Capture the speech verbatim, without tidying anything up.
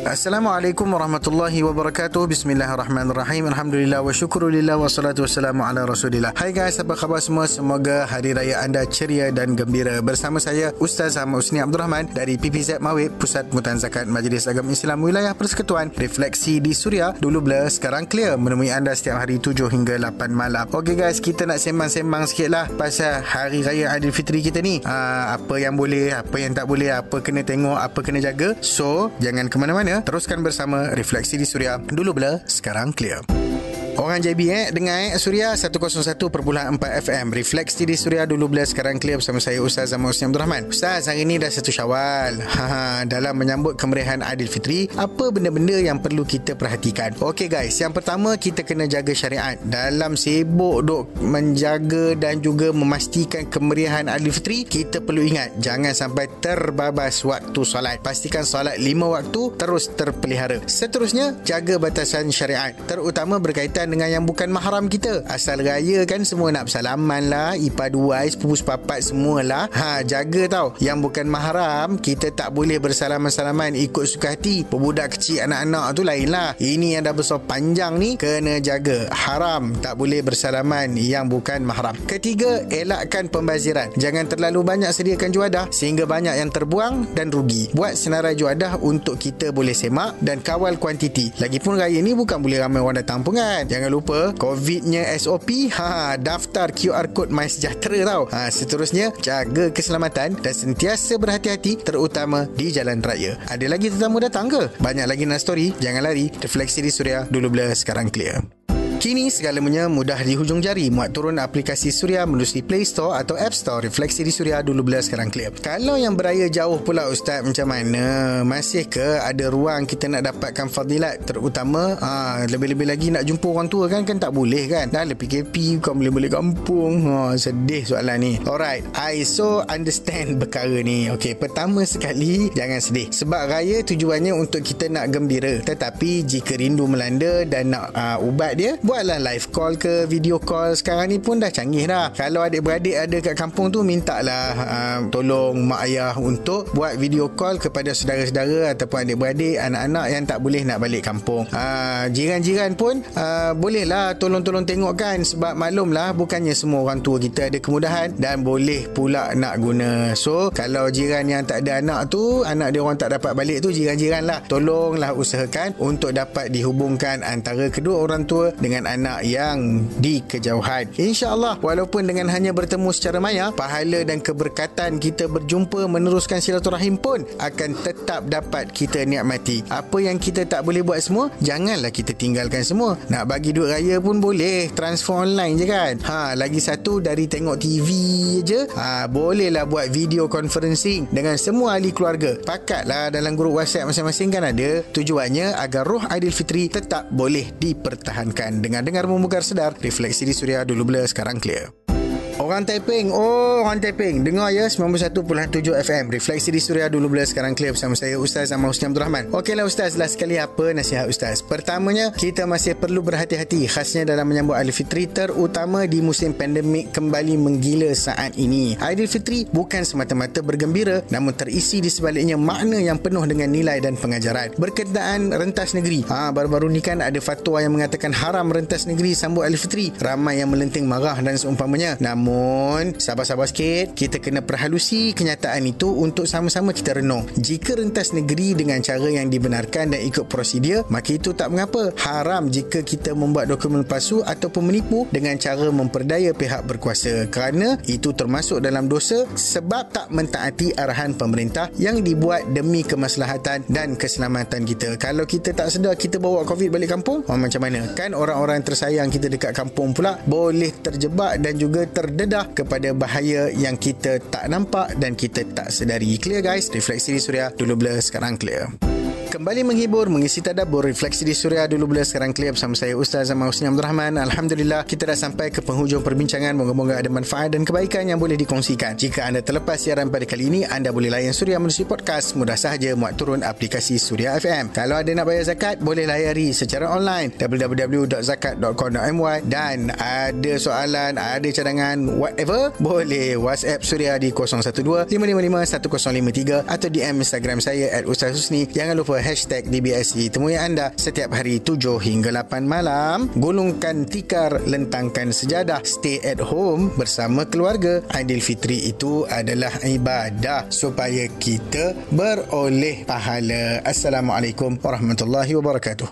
Assalamualaikum warahmatullahi wabarakatuh. Bismillahirrahmanirrahim. Alhamdulillah wa syukurulillah wa salatu wassalamu ala rasulillah. Hai guys, apa khabar semua? Semoga hari raya anda ceria dan gembira. Bersama saya Ustaz Ahmad Husni Abdul Rahman dari P P Z Mawib Pusat Mutan Zakat Majlis Agama Islam Wilayah Persekutuan. Refleksi di Suria, dulu blur sekarang clear, menemui anda setiap hari tujuh hingga lapan malam. Okey guys, kita nak sembang-sembang sikitlah pasal hari raya Aidilfitri kita ni. Aa, apa yang boleh, apa yang tak boleh, apa kena tengok, apa kena jaga. So, jangan ke mana-mana. Teruskan bersama Refleksi di Suria. Dulu blur, sekarang clear. Orang J B eh dengar eh Suria seratus satu perpuluhan empat F M. Refleksi di Suria, dulu blur sekarang clear, bersama saya Ustaz Ahmad Husni Abdul Rahman. Ustaz, hari ni dah satu Syawal. Ha, dalam menyambut kemeriahan Aidilfitri, apa benda-benda yang perlu kita perhatikan? Okey guys, yang pertama kita kena jaga syariat. Dalam sibuk dok menjaga dan juga memastikan kemeriahan Aidilfitri, kita perlu ingat jangan sampai terbabas waktu solat. Pastikan solat lima waktu terus terpelihara. Seterusnya, jaga batasan syariat, terutama berkaitan dengan yang bukan mahram kita. Asal raya kan semua nak bersalaman lah, ipaduai, sepupu-sepapat semualah. Ha, jaga tau, yang bukan mahram kita tak boleh bersalaman-salaman ikut suka hati. Pebudak kecil, anak-anak tu lain lah. Ini yang dah besar panjang ni kena jaga. Haram, tak boleh bersalaman yang bukan mahram. Ketiga, elakkan pembaziran. Jangan terlalu banyak sediakan juadah sehingga banyak yang terbuang dan rugi. Buat senarai juadah untuk kita boleh semak dan kawal kuantiti. Lagipun raya ni bukan boleh ramai orang datang pun kan. Jangan lupa COVID-nya S O P. Ha, daftar Q R Code My Sejahtera tau. Ha, seterusnya, jaga keselamatan dan sentiasa berhati-hati, terutama di jalan raya. Ada lagi tetamu datang ke? Banyak lagi nak story. Jangan lari. Refleksi di Suria, dulu blur sekarang clear. Kini segalanya mudah di hujung jari. Muat turun aplikasi Suria melalui Play Store atau App Store. Refleksi di Suria, dulu blur sekarang clear. Kalau yang beraya jauh pula Ustaz, macam mana? Masih ke ada ruang kita nak dapatkan fadilat? Terutama aa, lebih-lebih lagi nak jumpa orang tua kan? Kan tak boleh kan? Dah lebih P K P, bukan boleh balik kampung. Oh, sedih soalan ni. Alright, I so understand perkara ni. Okey, pertama sekali, jangan sedih. Sebab raya tujuannya untuk kita nak gembira. Tetapi jika rindu melanda dan nak aa, ubat dia, buatlah live call ke video call. Sekarang ni pun dah canggih dah. Kalau adik-beradik ada kat kampung tu, mintalah uh, tolong mak ayah untuk buat video call kepada saudara-saudara ataupun adik-beradik, anak-anak yang tak boleh nak balik kampung. uh, Jiran-jiran pun uh, bolehlah tolong-tolong tengokkan. Sebab maklumlah, bukannya semua orang tua kita ada kemudahan dan boleh pula nak guna. So, kalau jiran yang tak ada anak tu, anak dia orang tak dapat balik tu, jiran-jiran lah, tolonglah usahakan untuk dapat dihubungkan antara kedua orang tua dengan anak yang di kejauhan. InsyaAllah, walaupun dengan hanya bertemu secara maya, pahala dan keberkatan kita berjumpa meneruskan silaturahim pun akan tetap dapat kita nikmati. Apa yang kita tak boleh buat semua, janganlah kita tinggalkan semua. Nak bagi duit raya pun boleh, transfer online je kan. Ha, lagi satu, dari tengok T V je, ha, bolehlah buat video conferencing dengan semua ahli keluarga. Pakatlah dalam grup WhatsApp masing-masing kan ada. Tujuannya agar roh Aidilfitri tetap boleh dipertahankan. Dengar-dengar membugar sedar. Refleksi di Suria, dulu blur sekarang clear. Orang Taiping, oh orang Taiping, dengar ya sembilan puluh satu perpuluhan tujuh F M. Refleksi di Suria, dulu blur sekarang clear, bersama saya Ustaz Ahmad Husni Abdul Rahman. Okeylah Ustaz, last sekali apa nasihat Ustaz? Pertamanya, kita masih perlu berhati-hati khasnya dalam menyambut Aidilfitri, terutama di musim pandemik kembali menggila saat ini. Aidilfitri bukan semata-mata bergembira, namun terisi di sebaliknya makna yang penuh dengan nilai dan pengajaran. Berkenaan rentas negeri, ha, baru-baru ni kan ada fatwa yang mengatakan haram rentas negeri sambut Aidilfitri. Ramai yang melenting marah dan seumpamanya. Namun sabar-sabar sikit, kita kena perhalusi kenyataan itu untuk sama-sama kita renung. Jika rentas negeri dengan cara yang dibenarkan dan ikut prosedur, maka itu tak mengapa. Haram jika kita membuat dokumen palsu ataupun menipu dengan cara memperdaya pihak berkuasa, kerana itu termasuk dalam dosa sebab tak mentaati arahan pemerintah yang dibuat demi kemaslahatan dan keselamatan kita. Kalau kita tak sedar kita bawa COVID balik kampung, oh, macam mana? Kan orang-orang tersayang kita dekat kampung pula boleh terjebak dan juga ter dedah kepada bahaya yang kita tak nampak dan kita tak sedari. Clear guys? Refleksi di Suria, dulu blur sekarang clear. Kembali menghibur, mengisi tadabbur. Refleksi di Suria, dulu blur sekarang clear, bersama saya Ustaz Ahmad Husni Abdul Rahman. Alhamdulillah, kita dah sampai ke penghujung perbincangan. Moga-moga ada manfaat dan kebaikan yang boleh dikongsikan. Jika anda terlepas siaran pada kali ini, anda boleh layan Suria melalui podcast. Mudah sahaja muat turun aplikasi Suria F M. Kalau ada nak bayar zakat, boleh layari secara online w w w dot zakat dot com dot m y. Dan ada soalan, ada cadangan, whatever, boleh WhatsApp Suria di kosong satu dua lima lima lima satu kosong lima tiga atau D M Instagram saya at Ustaz Husni. Jangan lupa hashtag D B S I. Temui anda setiap hari tujuh hingga lapan malam. Gulungkan tikar, lentangkan sejadah, stay at home bersama keluarga. Aidilfitri itu adalah ibadah supaya kita beroleh pahala. Assalamualaikum warahmatullahi wabarakatuh.